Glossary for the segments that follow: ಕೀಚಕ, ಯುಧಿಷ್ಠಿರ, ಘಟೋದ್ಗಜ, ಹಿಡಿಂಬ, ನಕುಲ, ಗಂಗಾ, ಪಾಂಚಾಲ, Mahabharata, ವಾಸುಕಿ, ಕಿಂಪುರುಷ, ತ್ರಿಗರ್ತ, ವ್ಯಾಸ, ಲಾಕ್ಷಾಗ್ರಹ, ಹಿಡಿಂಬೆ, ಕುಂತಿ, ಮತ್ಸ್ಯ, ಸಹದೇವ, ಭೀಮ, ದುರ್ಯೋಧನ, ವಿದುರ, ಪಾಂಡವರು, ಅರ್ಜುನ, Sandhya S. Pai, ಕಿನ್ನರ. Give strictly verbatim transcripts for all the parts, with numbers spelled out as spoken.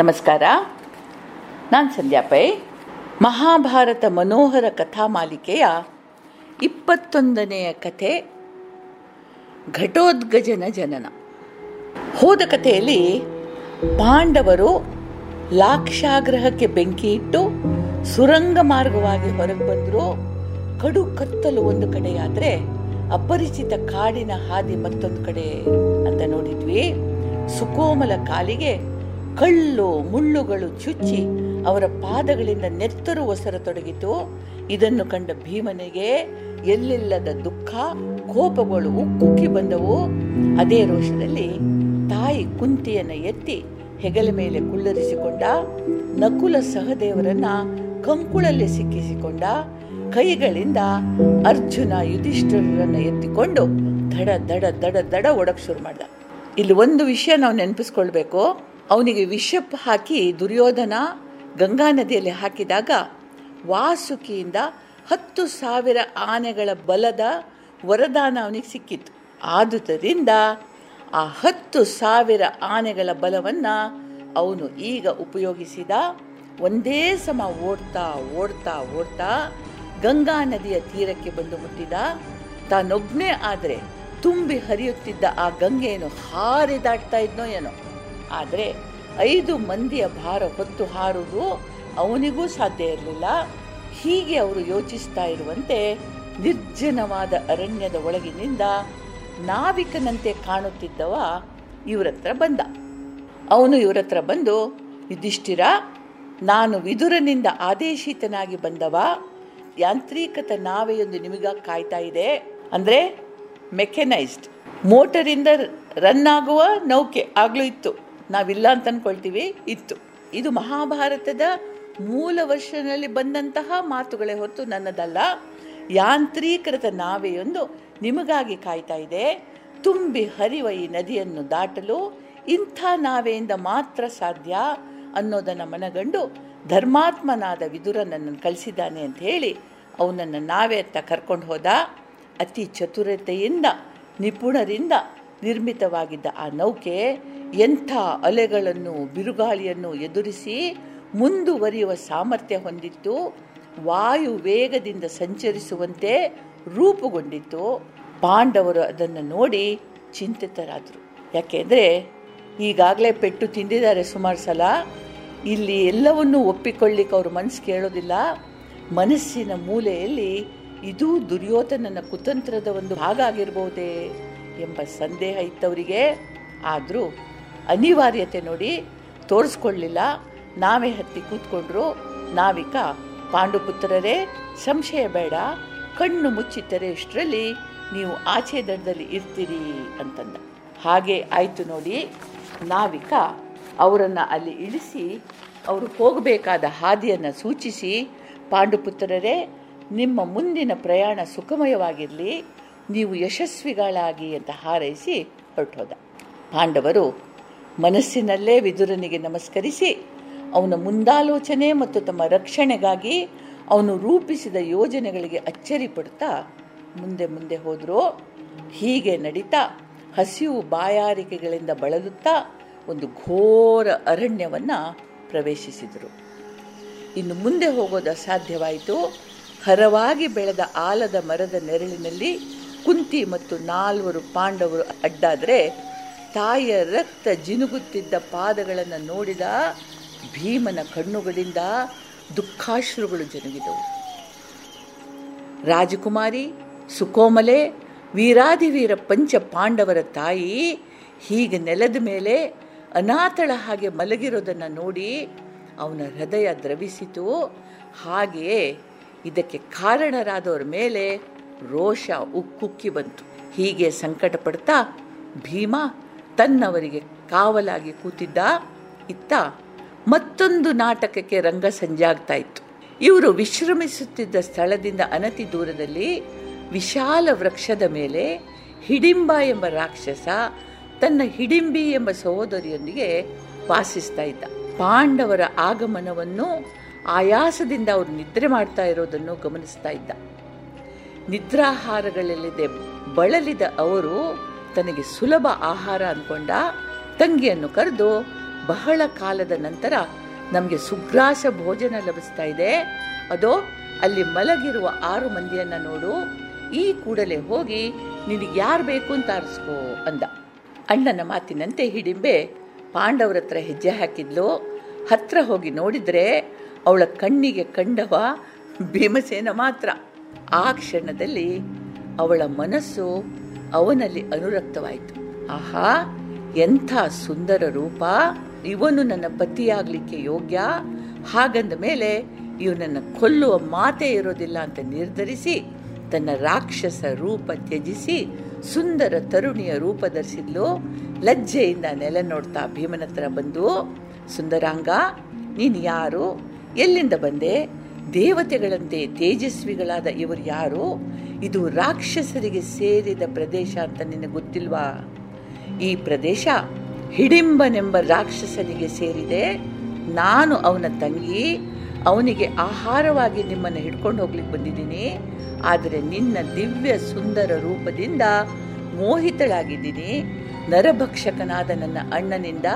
ನಮಸ್ಕಾರ. ನಾನು ಸಂಧ್ಯಾ ಪೈ. ಮಹಾಭಾರತ ಮನೋಹರ ಕಥಾ ಮಾಲಿಕೆಯ ಇಪ್ಪತ್ತೊಂದನೆಯ ಕಥೆ ಘಟೋದ್ಗಜನ ಜನನ. ಹೋದ ಕಥೆಯಲ್ಲಿ ಪಾಂಡವರು ಲಾಕ್ಷಾಗ್ರಹಕ್ಕೆ ಬೆಂಕಿ ಇಟ್ಟು ಸುರಂಗ ಮಾರ್ಗವಾಗಿ ಹೊರಗೆ ಬಂದರು. ಕಡು ಕತ್ತಲು ಒಂದು ಕಡೆಯಾದರೆ ಅಪರಿಚಿತ ಕಾಡಿನ ಹಾದಿ ಮತ್ತೊಂದು ಕಡೆ ಅಂತ ನೋಡಿದ್ವಿ. ಸುಕೋಮಲ ಕಾಲಿಗೆ ಕಲ್ಲು ಮುಳ್ಳುಗಳು ಚುಚ್ಚಿ ಅವರ ಪಾದಗಳಿಂದ ನೆತ್ತರು ಒಸರತೊಡಗಿತು. ಇದನ್ನು ಕಂಡ ಭೀಮನಿಗೆ ಎಲ್ಲಿಲ್ಲದ ದುಃಖ, ಕೋಪಗಳು ಉಕ್ಕುಕ್ಕಿ ಬಂದವು. ಅದೇ ರೋಷದಲ್ಲಿ ತಾಯಿ ಕುಂತಿಯನ್ನು ಎತ್ತಿ ಹೆಗಲ ಮೇಲೆ ಕುಳ್ಳರಿಸಿಕೊಂಡ. ನಕುಲ ಸಹದೇವರನ್ನ ಕಂಕುಳಲ್ಲಿ ಸಿಕ್ಕಿಸಿಕೊಂಡ. ಕೈಗಳಿಂದ ಅರ್ಜುನ ಯುಧಿಷ್ಠಿರರನ್ನು ಎತ್ತಿಕೊಂಡು ದಡ ದಡ ದಡ ದಡ ಒಡಕ್ ಶುರು ಮಾಡ್ದ. ಇಲ್ಲಿ ಒಂದು ವಿಷಯ ನಾವು ನೆನಪಿಸ್ಕೊಳ್ಬೇಕು. ಅವನಿಗೆ ವಿಷಪ್ ಹಾಕಿ ದುರ್ಯೋಧನ ಗಂಗಾ ನದಿಯಲ್ಲಿ ಹಾಕಿದಾಗ ವಾಸುಕಿಯಿಂದ ಹತ್ತು ಸಾವಿರ ಆನೆಗಳ ಬಲದ ವರದಾನ ಅವನಿಗೆ ಸಿಕ್ಕಿತ್ತು. ಆದುದರಿಂದ ಆ ಹತ್ತು ಸಾವಿರ ಆನೆಗಳ ಬಲವನ್ನು ಅವನು ಈಗ ಉಪಯೋಗಿಸಿದ. ಒಂದೇ ಸಮ ಓಡ್ತಾ ಓಡ್ತಾ ಓಡ್ತಾ ಗಂಗಾ ನದಿಯ ತೀರಕ್ಕೆ ಬಂದು ಮುಟ್ಟಿದ. ತಾನೊಬ್ಬನೇ ಆದರೆ ತುಂಬಿ ಹರಿಯುತ್ತಿದ್ದ ಆ ಗಂಗೆಯನ್ನು ಹಾರಿದಾಡ್ತಾ ಇದ್ನೋ ಏನೋ. ಆದರೆ ಐದು ಮಂದಿಯ ಭಾರ ಹೊತ್ತು ಹಾರುವುದು ಅವನಿಗೂ ಸಾಧ್ಯ ಇರಲಿಲ್ಲ. ಹೀಗೆ ಅವರು ಯೋಚಿಸ್ತಾ ಇರುವಂತೆ ನಿರ್ಜನವಾದ ಅರಣ್ಯದ ಒಳಗಿನಿಂದ ನಾವಿಕನಂತೆ ಕಾಣುತ್ತಿದ್ದವ ಇವರ ಹತ್ರ ಬಂದ. ಅವನು ಇವರ ಹತ್ರ ಬಂದು, ಯುಧಿಷ್ಠಿರ, ನಾನು ವಿದುರನಿಂದ ಆದೇಶಿತನಾಗಿ ಬಂದವ. ಯಾಂತ್ರೀಕೃತ ನಾವೆಯೊಂದು ನಿಮಗಾಗಿ ಕಾಯ್ತಾ ಇದೆ. ಅಂದರೆ ಮೆಕ್ಯನೈಸ್ಡ್, ಮೋಟರಿಂದ ರನ್ ಆಗುವ ನೌಕೆ ಆಗಲೂ ಇತ್ತು. ನಾವಿಲ್ಲ ಅಂತ ಅಂದ್ಕೊಳ್ತೀವಿ, ಇತ್ತು. ಇದು ಮಹಾಭಾರತದ ಮೂಲ ವರ್ಷನಲ್ಲಿ ಬಂದಂತಹ ಮಾತುಗಳೇ ಹೊರತು ನನ್ನದಲ್ಲ. ಯಾಂತ್ರೀಕೃತ ನಾವೆಯೊಂದು ನಿಮಗಾಗಿ ಕಾಯ್ತಾ ಇದೆ. ತುಂಬಿ ಹರಿವ ಈ ನದಿಯನ್ನು ದಾಟಲು ಇಂಥ ನಾವೆಯಿಂದ ಮಾತ್ರ ಸಾಧ್ಯ ಅನ್ನೋದನ್ನು ಮನಗಂಡು ಧರ್ಮಾತ್ಮನಾದ ವಿದುರ ನನ್ನನ್ನು ಕಳಿಸಿದ್ದಾನೆ ಅಂತ ಹೇಳಿ ಅವನನ್ನು ನಾವೇ ಅಂತ ಕರ್ಕೊಂಡು ಹೋದ. ಅತಿ ಚತುರತೆಯಿಂದ ನಿಪುಣರಿಂದ ನಿರ್ಮಿತವಾಗಿದ್ದ ಆ ನೌಕೆ ಎಂಥ ಅಲೆಗಳನ್ನು ಬಿರುಗಾಳಿಯನ್ನು ಎದುರಿಸಿ ಮುಂದುವರಿಯುವ ಸಾಮರ್ಥ್ಯ ಹೊಂದಿತ್ತು. ವಾಯು ವೇಗದಿಂದ ಸಂಚರಿಸುವಂತೆ ರೂಪುಗೊಂಡಿತ್ತು. ಪಾಂಡವರು ಅದನ್ನು ನೋಡಿ ಚಿಂತಿತರಾದರು. ಯಾಕೆಂದರೆ ಈಗಾಗಲೇ ಪೆಟ್ಟು ತಿಂದಿದ್ದಾರೆ ಸುಮಾರು ಸಲ. ಇಲ್ಲಿ ಎಲ್ಲವನ್ನೂ ಒಪ್ಪಿಕೊಳ್ಳಿಕ್ಕೆ ಅವ್ರ ಮನಸ್ಸು ಕೇಳೋದಿಲ್ಲ. ಮನಸ್ಸಿನ ಮೂಲೆಯಲ್ಲಿ ಇದು ದುರ್ಯೋಧನನ ಕುತಂತ್ರದ ಒಂದು ಭಾಗ ಆಗಿರಬಹುದೇ ಎಂಬ ಸಂದೇಹ ಇತ್ತವರಿಗೆ. ಆದರೂ ಅನಿವಾರ್ಯತೆ ನೋಡಿ ತೋರಿಸ್ಕೊಳ್ಳಲಿಲ್ಲ. ನಾವೇ ಹತ್ತಿ ಕೂತ್ಕೊಂಡ್ರು. ನಾವಿಕ, ಪಾಂಡುಪುತ್ರರೇ, ಸಂಶಯ ಬೇಡ, ಕಣ್ಣು ಮುಚ್ಚಿ ತೆರೆಯಷ್ಟರಲ್ಲಿ ನೀವು ಆಚೆ ದಡದಲ್ಲಿ ಇರ್ತೀರಿ ಅಂತಂದ. ಹಾಗೆ ಆಯಿತು ನೋಡಿ. ನಾವಿಕ ಅವರನ್ನು ಅಲ್ಲಿ ಇಳಿಸಿ ಅವರು ಹೋಗಬೇಕಾದ ಹಾದಿಯನ್ನು ಸೂಚಿಸಿ, ಪಾಂಡುಪುತ್ರರೇ, ನಿಮ್ಮ ಮುಂದಿನ ಪ್ರಯಾಣ ಸುಖಮಯವಾಗಿರಲಿ, ನೀವು ಯಶಸ್ವಿಗಳಾಗಿ ಅಂತ ಹಾರೈಸಿ ಹೊರಟೋದ. ಪಾಂಡವರು ಮನಸ್ಸಿನಲ್ಲೇ ವಿದುರನಿಗೆ ನಮಸ್ಕರಿಸಿ ಅವನ ಮುಂದಾಲೋಚನೆ ಮತ್ತು ತಮ್ಮ ರಕ್ಷಣೆಗಾಗಿ ಅವನು ರೂಪಿಸಿದ ಯೋಜನೆಗಳಿಗೆ ಅಚ್ಚರಿ ಪಡ್ತಾ ಮುಂದೆ ಮುಂದೆ ಹೋದರು. ಹೀಗೆ ನಡೀತಾ ಹಸಿವು ಬಾಯಾರಿಕೆಗಳಿಂದ ಬಳಲುತ್ತಾ ಒಂದು ಘೋರ ಅರಣ್ಯವನ್ನು ಪ್ರವೇಶಿಸಿದರು. ಇನ್ನು ಮುಂದೆ ಹೋಗೋದು ಅಸಾಧ್ಯವಾಯಿತು. ಹರವಾಗಿ ಬೆಳೆದ ಆಲದ ಮರದ ನೆರಳಿನಲ್ಲಿ ಕುಂತಿ ಮತ್ತು ನಾಲ್ವರು ಪಾಂಡವರು ಅಡ್ಡಾದರೆ ತಾಯಿಯ ರಕ್ತ ಜಿನುಗುತ್ತಿದ್ದ ಪಾದಗಳನ್ನು ನೋಡಿದ ಭೀಮನ ಕಣ್ಣುಗಳಿಂದ ದುಃಖಾಶ್ರುಗಳು ಜರುಗಿದವು. ರಾಜಕುಮಾರಿ ಸುಕೋಮಲೆ ವೀರಾಧಿವೀರ ಪಂಚ ಪಾಂಡವರ ತಾಯಿ ಹೀಗೆ ನೆಲದ ಮೇಲೆ ಅನಾಥಳ ಹಾಗೆ ಮಲಗಿರೋದನ್ನು ನೋಡಿ ಅವನ ಹೃದಯ ದ್ರವಿಸಿತು. ಹಾಗೆಯೇ ಇದಕ್ಕೆ ಕಾರಣರಾದವ್ರ ಮೇಲೆ ರೋಷ ಉಕ್ಕುಕ್ಕಿ ಬಂತು. ಹೀಗೆ ಸಂಕಟ ಪಡ್ತಾ ಭೀಮ ತನ್ನವರಿಗೆ ಕಾವಲಾಗಿ ಕೂತಿದ್ದ. ಇತ್ತ ಮತ್ತೊಂದು ನಾಟಕಕ್ಕೆ ರಂಗ ಸಂಜಾಗ್ತಾ ಇತ್ತು. ಇವರು ವಿಶ್ರಮಿಸುತ್ತಿದ್ದ ಸ್ಥಳದಿಂದ ಅನತಿ ದೂರದಲ್ಲಿ ವಿಶಾಲ ವೃಕ್ಷದ ಮೇಲೆ ಹಿಡಿಂಬ ಎಂಬ ರಾಕ್ಷಸ ತನ್ನ ಹಿಡಿಂಬಿ ಎಂಬ ಸಹೋದರಿಯೊಂದಿಗೆ ವಾಸಿಸ್ತಾ ಇದ್ದ. ಪಾಂಡವರ ಆಗಮನವನ್ನು ಆಯಾಸದಿಂದ ಅವರು ನಿದ್ರೆ ಮಾಡ್ತಾ ಇರೋದನ್ನು ಗಮನಿಸ್ತಾ ಇದ್ದ. ನಿದ್ರಾಹಾರಗಳಲ್ಲಿದೆ ಬಳಲಿದ ಅವರು ತನಗೆ ಸುಲಭ ಆಹಾರ ಅಂದ್ಕೊಂಡ. ತಂಗಿಯನ್ನು ಕರೆದು ಬಹಳ ಕಾಲದ ನಂತರ ನಮಗೆ ಸುಗ್ರಾಸ ಭೋಜನ ಲಭಿಸ್ತಾ ಇದೆ. ಅದೋ ಅಲ್ಲಿ ಮಲಗಿರುವ ಆರು ಮಂದಿಯನ್ನು ನೋಡು, ಈ ಕೂಡಲೇ ಹೋಗಿ ನಿನಗೆ ಯಾರು ಬೇಕು ಅಂತ ಆರಿಸ್ಕೋ ಅಂದ. ಅಣ್ಣನ ಮಾತಿನಂತೆ ಹಿಡಿಂಬೆ ಪಾಂಡವರ ಹತ್ರ ಹೆಜ್ಜೆ ಹಾಕಿದ್ಲು. ಹತ್ರ ಹೋಗಿ ನೋಡಿದರೆ ಅವಳ ಕಣ್ಣಿಗೆ ಕಂಡವ ಭೀಮಸೇನ ಮಾತ್ರ. ಆ ಕ್ಷಣದಲ್ಲಿ ಅವಳ ಮನಸ್ಸು ಅವನಲ್ಲಿ ಅನುರಕ್ತವಾಯಿತು. ಆಹಾ, ಎಂಥ ಸುಂದರ ರೂಪ, ಇವನು ನನ್ನ ಪತಿಯಾಗಲಿಕ್ಕೆ ಯೋಗ್ಯ, ಹಾಗಂದ ಮೇಲೆ ಇವನನ್ನು ಕೊಲ್ಲುವ ಮಾತೇ ಇರೋದಿಲ್ಲ ಅಂತ ನಿರ್ಧರಿಸಿ ತನ್ನ ರಾಕ್ಷಸ ರೂಪ ತ್ಯಜಿಸಿ ಸುಂದರ ತರುಣಿಯ ರೂಪ ಧರಿಸಿದ್ಲು. ಲಜ್ಜೆಯಿಂದ ನೆಲೆ ನೋಡ್ತಾ ಭೀಮನ ಹತ್ರ ಬಂದು, ಸುಂದರಾಂಗ, ನೀನು ಯಾರು? ಎಲ್ಲಿಂದ ಬಂದೆ? ದೇವತೆಗಳಂತೆ ತೇಜಸ್ವಿಗಳಾದ ಇವರು ಯಾರು? ಇದು ರಾಕ್ಷಸರಿಗೆ ಸೇರಿದ ಪ್ರದೇಶ ಅಂತ ನಿನಗೆ ಗೊತ್ತಿಲ್ವಾ? ಈ ಪ್ರದೇಶ ಹಿಡಿಂಬನೆಂಬ ರಾಕ್ಷಸನಿಗೆ ಸೇರಿದೆ. ನಾನು ಅವನ ತಂಗಿ, ಅವನಿಗೆ ಆಹಾರವಾಗಿ ನಿಮ್ಮನ್ನು ಹಿಡ್ಕೊಂಡು ಹೋಗ್ಲಿಕ್ಕೆ ಬಂದಿದ್ದೀನಿ. ಆದರೆ ನಿನ್ನ ದಿವ್ಯ ಸುಂದರ ರೂಪದಿಂದ ಮೋಹಿತಳಾಗಿದ್ದೀನಿ. ನರಭಕ್ಷಕನಾದ ನನ್ನ ಅಣ್ಣನಿಂದ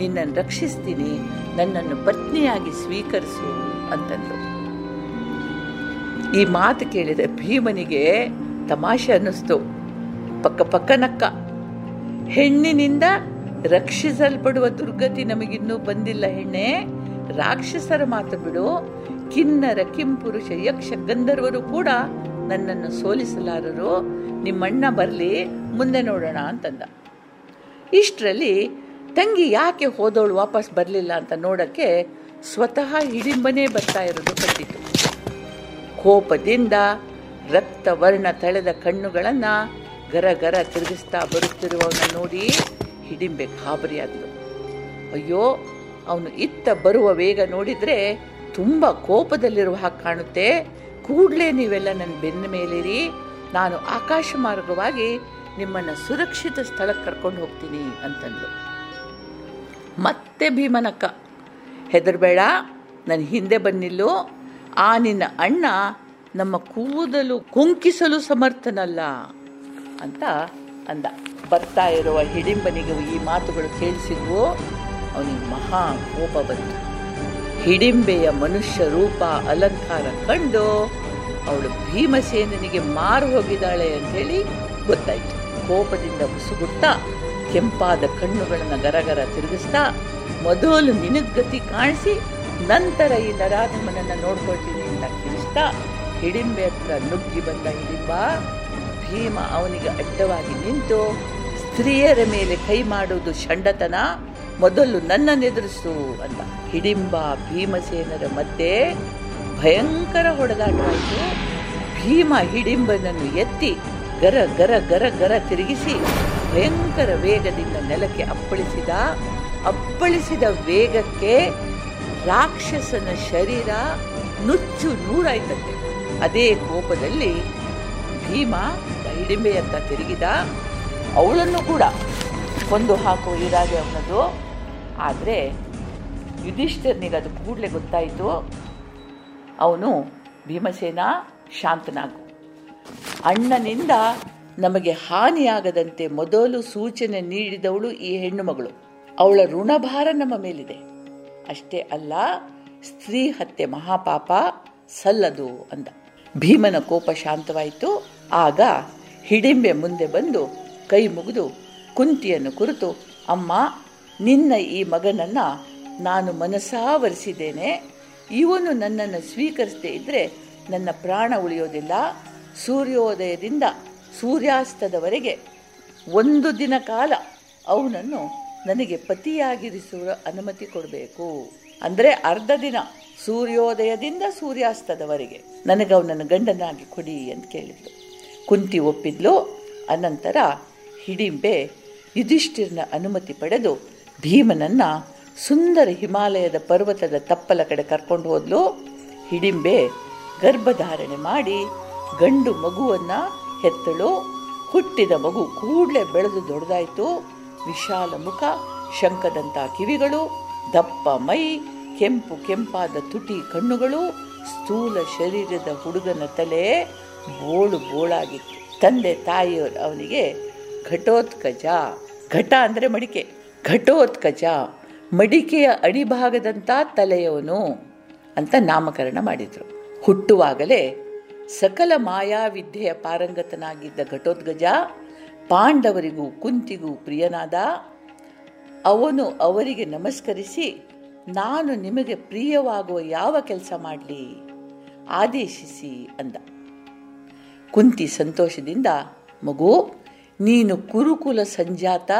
ನಿನ್ನನ್ನು ರಕ್ಷಿಸ್ತೀನಿ, ನನ್ನನ್ನು ಪತ್ನಿಯಾಗಿ ಸ್ವೀಕರಿಸು ಅಂತಂದರು. ಈ ಮಾತು ಕೇಳಿದ ಭೀಮನಿಗೆ ತಮಾಷೆ ಅನ್ನಿಸ್ತು. ಪಕ್ಕ ಪಕ್ಕ ನಕ್ಕ. ಹೆಣ್ಣಿನಿಂದ ರಕ್ಷಿಸಲ್ಪಡುವ ದುರ್ಗತಿ ನಮಗಿನ್ನೂ ಬಂದಿಲ್ಲ ಹೆಣ್ಣೆ, ರಾಕ್ಷಸರ ಮಾತು ಬಿಡು. ಕಿನ್ನರ, ಕಿಂಪುರುಷ, ಯಕ್ಷ, ಗಂಧರ್ವರು ಕೂಡ ನನ್ನನ್ನು ಸೋಲಿಸಲಾರರು. ನಿಮ್ಮಣ್ಣ ಬರಲಿ, ಮುಂದೆ ನೋಡೋಣ ಅಂತಂದ. ಇಷ್ಟರಲ್ಲಿ ತಂಗಿ ಯಾಕೆ ಹೋದವಳು ವಾಪಸ್ ಬರಲಿಲ್ಲ ಅಂತ ನೋಡೋಕ್ಕೆ ಸ್ವತಃ ಹಿಡಿಂಬನೇ ಬರ್ತಾ ಇರೋದು ಕಂಡಿತು. ಕೋಪದಿಂದ ರಕ್ತವರ್ಣ ತಳೆದ ಕಣ್ಣುಗಳನ್ನು ಗರಗರ ತಿರುಗಿಸ್ತಾ ಬರುತ್ತಿರುವವನ್ನ ನೋಡಿ ಹಿಡಿಂಬೆ ಗಾಬರಿಯಾದಳು. ಅಯ್ಯೋ, ಅವನು ಇತ್ತ ಬರುವ ವೇಗ ನೋಡಿದರೆ ತುಂಬ ಕೋಪದಲ್ಲಿರುವ ಹಾಗೆ ಕಾಣುತ್ತೆ. ಕೂಡಲೇ ನೀವೆಲ್ಲ ನನ್ನ ಬೆನ್ನ ಮೇಲಿರಿ, ನಾನು ಆಕಾಶ ಮಾರ್ಗವಾಗಿ ನಿಮ್ಮನ್ನು ಸುರಕ್ಷಿತ ಸ್ಥಳಕ್ಕೆ ಕರ್ಕೊಂಡು ಹೋಗ್ತೀನಿ ಅಂತಂದು. ಮತ್ತೆ ಭೀಮನಕ್ಕ, ಹೆದರಬೇಡ, ನನ್ನ ಹಿಂದೆ ಬನ್ನಿಲ್ಲು. ಆ ನಿನ್ನ ಅಣ್ಣ ನಮ್ಮ ಕೂದಲು ಕುಂಕಿಸಲು ಸಮರ್ಥನಲ್ಲ ಅಂತ ಅಂದ. ಬರ್ತಾ ಇರುವ ಹಿಡಿಂಬನಿಗೆ ಈ ಮಾತುಗಳು ಕೇಳಿಸಿದ್ವು. ಅವನಿಗೆ ಮಹಾ ಕೋಪ ಬಂತು. ಹಿಡಿಂಬೆಯ ಮನುಷ್ಯ ರೂಪ ಅಲಂಕಾರ ಕಂಡು ಅವಳು ಭೀಮಸೇನಿಗೆ ಮಾರು ಹೋಗಿದ್ದಾಳೆ ಅಂಥೇಳಿ ಗೊತ್ತಾಯಿತು. ಕೋಪದಿಂದ ಮುಸುಗುತ್ತಾ ಕೆಂಪಾದ ಕಣ್ಣುಗಳನ್ನು ಗರಗರ ತಿರುಗಿಸ್ತಾ, ಮೊದಲು ನಿನಗತಿ ಕಾಣಿಸಿ ನಂತರ ಈ ನರಾಧಮನನ್ನು ನೋಡ್ಕೊಳ್ತೀನಿ ಅಂತ ತಿಳಿಸ್ತಾ ಹಿಡಿಂಬೆ ಹತ್ರ ನುಗ್ಗಿ ಬಂದ ಹಿಡಿಂಬ. ಭೀಮ ಅವನಿಗೆ ಅಡ್ಡವಾಗಿ ನಿಂತು, ಸ್ತ್ರೀಯರ ಮೇಲೆ ಕೈ ಮಾಡುವುದು ಷಂಡತನ, ಮೊದಲು ನನ್ನನ್ನೆದುರಿಸು ಅಂದ. ಹಿಡಿಂಬ ಭೀಮಸೇನರ ಮಧ್ಯೆ ಭಯಂಕರ ಹೊಡೆದಾಟವಾಯಿತು. ಭೀಮ ಹಿಡಿಂಬನನ್ನು ಎತ್ತಿ ಗರ ಗರ ಗರ ಗರ ತಿರುಗಿಸಿ ಭಯಂಕರ ವೇಗದಿಂದ ನೆಲಕ್ಕೆ ಅಪ್ಪಳಿಸಿದ. ಅಪ್ಪಳಿಸಿದ ವೇಗಕ್ಕೆ ರಾಕ್ಷಸನ ಶರೀರ ನುಚ್ಚು ನೂರಾಯ್ತಂತೆ. ಅದೇ ಕೋಪದಲ್ಲಿ ಭೀಮ ಹಿಡಿಂಬೆಯತ್ತ ತಿರುಗಿದ. ಅವಳನ್ನು ಕೂಡ ಕೊಂದು ಹಾಕುವ ಇರಾದೆ ಅವನದು. ಆದರೆ ಯುಧಿಷ್ಠಿರನಿಗೆ ಅದು ಕೂಡಲೇ ಗೊತ್ತಾಯಿತು. ಅವನು, ಭೀಮಸೇನ ಶಾಂತನಾಗು, ಅಣ್ಣನಿಂದ ನಮಗೆ ಹಾನಿಯಾಗದಂತೆ ಮೊದಲು ಸೂಚನೆ ನೀಡಿದವಳು ಈ ಹೆಣ್ಣು ಮಗಳು, ಅವಳ ಋಣಭಾರ ನಮ್ಮ ಮೇಲಿದೆ. ಅಷ್ಟೇ ಅಲ್ಲ, ಸ್ತ್ರೀ ಹತ್ಯೆ ಮಹಾಪಾಪ, ಸಲ್ಲದು ಅಂದ. ಭೀಮನ ಕೋಪ ಶಾಂತವಾಯಿತು. ಆಗ ಹಿಡಿಂಬೆ ಮುಂದೆ ಬಂದು ಕೈ ಮುಗಿದು ಕುಂತಿಯನ್ನು ಕುರಿತು, ಅಮ್ಮ, ನಿನ್ನ ಈ ಮಗನನ್ನು ನಾನು ಮನಸಾವರಿಸಿದ್ದೇನೆ. ಇವನು ನನ್ನನ್ನು ಸ್ವೀಕರಿಸದೇ ಇದ್ದರೆ ನನ್ನ ಪ್ರಾಣ ಉಳಿಯೋದಿಲ್ಲ. ಸೂರ್ಯೋದಯದಿಂದ ಸೂರ್ಯಾಸ್ತದವರೆಗೆ ಒಂದು ದಿನ ಕಾಲ ಅವನನ್ನು ನನಗೆ ಪತಿಯಾಗಿರಿಸುವ ಅನುಮತಿ ಕೊಡಬೇಕು. ಅಂದರೆ ಅರ್ಧ ದಿನ, ಸೂರ್ಯೋದಯದಿಂದ ಸೂರ್ಯಾಸ್ತದವರೆಗೆ ನನಗೆ ಅವನನ್ನು ಗಂಡನಾಗಿ ಕೊಡಿ ಅಂತ ಕೇಳಿದ್ಲು. ಕುಂತಿ ಒಪ್ಪಿದ್ಲು. ಅನಂತರ ಹಿಡಿಂಬೆ ಯುಧಿಷ್ಠಿರನ ಅನುಮತಿ ಪಡೆದು ಭೀಮನನ್ನು ಸುಂದರ ಹಿಮಾಲಯದ ಪರ್ವತದ ತಪ್ಪಲ ಕಡೆ ಕರ್ಕೊಂಡು ಹೋದ್ಲು. ಹಿಡಿಂಬೆ ಗರ್ಭಧಾರಣೆ ಮಾಡಿ ಗಂಡು ಮಗುವನ್ನು ಹೆತ್ತಳು. ಹುಟ್ಟಿದ ಮಗು ಕೂಡಲೇ ಬೆಳೆದು ದೊಡ್ಡದಾಯಿತು. ವಿಶಾಲ ಮುಖ, ಶಂಖದಂಥ ಕಿವಿಗಳು, ದಪ್ಪ ಮೈ, ಕೆಂಪು ಕೆಂಪಾದ ತುಟಿ ಕಣ್ಣುಗಳು, ಸ್ಥೂಲ ಶರೀರದ ಹುಡುಗನ ತಲೆ ಬೋಳು ಬೋಳಾಗಿತ್ತು. ತಂದೆ ತಾಯಿಯವರು ಅವನಿಗೆ ಘಟೋದ್ಗಜ, ಘಟ ಅಂದರೆ ಮಡಿಕೆ, ಘಟೋದ್ಗಜ ಮಡಿಕೆಯ ಅಡಿಭಾಗದಂಥ ತಲೆಯವನು ಅಂತ ನಾಮಕರಣ ಮಾಡಿದರು. ಹುಟ್ಟುವಾಗಲೇ ಸಕಲ ಮಾಯಾವಿದ್ಯೆಯ ಪಾರಂಗತನಾಗಿದ್ದ ಘಟೋದ್ಗಜ ಪಾಂಡವರಿಗೂ ಕುಂತಿಗೂ ಪ್ರಿಯನಾದ ಅವನು ಅವರಿಗೆ ನಮಸ್ಕರಿಸಿ, ನಾನು ನಿಮಗೆ ಪ್ರಿಯವಾಗುವ ಯಾವ ಕೆಲಸ ಮಾಡಲಿ ಆದೇಶಿಸಿ ಅಂದ. ಕುಂತಿ ಸಂತೋಷದಿಂದ, ಮಗು, ನೀನು ಕುರುಕುಲ ಸಂಜಾತ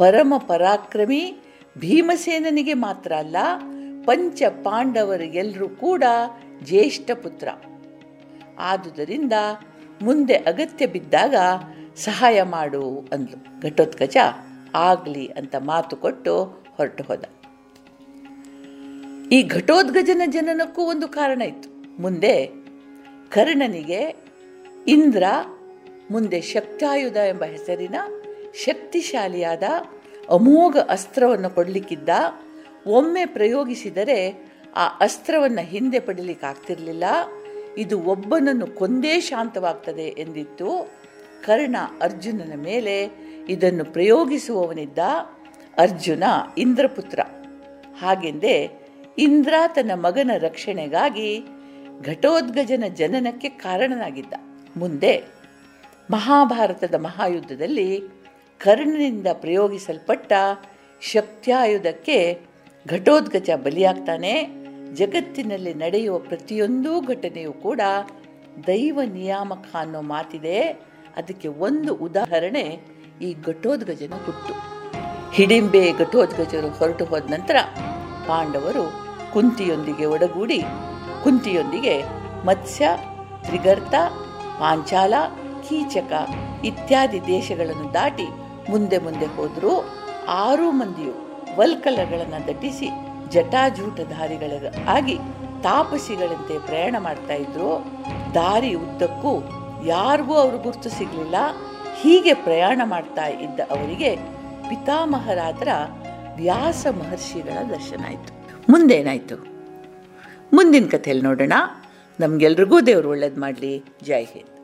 ಪರಮ ಪರಾಕ್ರಮಿ ಭೀಮಸೇನನಿಗೆ ಮಾತ್ರ ಅಲ್ಲ, ಪಂಚ ಪಾಂಡವರಿಗೆಲ್ಲರೂ ಕೂಡ ಜ್ಯೇಷ್ಠ ಪುತ್ರ. ಆದುದರಿಂದ ಮುಂದೆ ಅಗತ್ಯ ಬಿದ್ದಾಗ ಸಹಾಯ ಮಾಡು ಅಂದ್ಲು. ಘಟೋತ್ಕಚ ಆಗಲಿ ಅಂತ ಮಾತು ಕೊಟ್ಟು ಹೊರಟು ಹೋದ. ಈ ಘಟೋದ್ಗಜನ ಜನನಕ್ಕೂ ಒಂದು ಕಾರಣ ಇತ್ತು. ಮುಂದೆ ಕರ್ಣನಿಗೆ ಇಂದ್ರ, ಮುಂದೆ ಶಕ್ತಾಯುಧ ಎಂಬ ಹೆಸರಿನ ಶಕ್ತಿಶಾಲಿಯಾದ ಅಮೋಘ ಅಸ್ತ್ರವನ್ನು ಕೊಡಲಿಕ್ಕಿದ್ದ. ಒಮ್ಮೆ ಪ್ರಯೋಗಿಸಿದರೆ ಆ ಅಸ್ತ್ರವನ್ನು ಹಿಂದೆ ಪಡೀಲಿಕ್ಕಾಗ್ತಿರಲಿಲ್ಲ. ಇದು ಒಬ್ಬನನ್ನು ಕೊಂದೇ ಶಾಂತವಾಗ್ತದೆ ಎಂದಿತ್ತು. ಕರ್ಣ ಅರ್ಜುನನ ಮೇಲೆ ಇದನ್ನು ಪ್ರಯೋಗಿಸುವವನಿದ್ದ. ಅರ್ಜುನ ಇಂದ್ರಪುತ್ರ. ಹಾಗೆಂದೇ ಇಂದ್ರ ತನ್ನ ಮಗನ ರಕ್ಷಣೆಗಾಗಿ ಘಟೋದ್ಗಜನ ಜನನಕ್ಕೆ ಕಾರಣನಾಗಿದ್ದ. ಮುಂದೆ ಮಹಾಭಾರತದ ಮಹಾಯುದ್ಧದಲ್ಲಿ ಕರ್ಣನಿಂದ ಪ್ರಯೋಗಿಸಲ್ಪಟ್ಟ ಶಕ್ತ್ಯಾಯುಧಕ್ಕೆ ಘಟೋದ್ಗಜ ಬಲಿಯಾಗ್ತಾನೆ. ಜಗತ್ತಿನಲ್ಲಿ ನಡೆಯುವ ಪ್ರತಿಯೊಂದು ಘಟನೆಯೂ ಕೂಡ ದೈವ ನಿಯಾಮಕ ಅನ್ನೋ ಮಾತಿದೆ. ಅದಕ್ಕೆ ಒಂದು ಉದಾಹರಣೆ ಈ ಘಟೋದ್ಗಜನ ಹುಟ್ಟು. ಹಿಡಿಂಬೆ ಘಟೋದ್ಗಜರು ಹೊರಟು ಹೋದ ನಂತರ ಪಾಂಡವರು ಕುಂತಿಯೊಂದಿಗೆ ಒಡಗೂಡಿ ಕುಂತಿಯೊಂದಿಗೆ ಮತ್ಸ್ಯ, ತ್ರಿಗರ್ತ, ಪಾಂಚಾಲ, ಕೀಚಕ ಇತ್ಯಾದಿ ದೇಶಗಳನ್ನು ದಾಟಿ ಮುಂದೆ ಮುಂದೆ ಹೋದರೂ ಆರು ಮಂದಿಯು ವಲ್ಕಲಗಳನ್ನು ದಟ್ಟಿಸಿ ಜಟಾಜೂಟಧಾರಿಗಳಾಗಿ ತಾಪಸಿಗಳಂತೆ ಪ್ರಯಾಣ ಮಾಡ್ತಾ ಇದ್ರು. ದಾರಿ ಉದ್ದಕ್ಕೂ ಯಾರಿಗೂ ಅವರು ಗುರ್ತು ಸಿಗಲಿಲ್ಲ. ಹೀಗೆ ಪ್ರಯಾಣ ಮಾಡ್ತಾ ಇದ್ದ ಅವರಿಗೆ ಪಿತಾಮಹರಾದ್ರ ವ್ಯಾಸ ಮಹರ್ಷಿಗಳ ದರ್ಶನ ಆಯಿತು. ಮುಂದೇನಾಯಿತು ಮುಂದಿನ ಕಥೆಯಲ್ಲಿ ನೋಡೋಣ. ನಮಗೆಲ್ರಿಗೂ ದೇವರು ಒಳ್ಳೇದು ಮಾಡಲಿ. ಜೈ ಹಿಂದ್.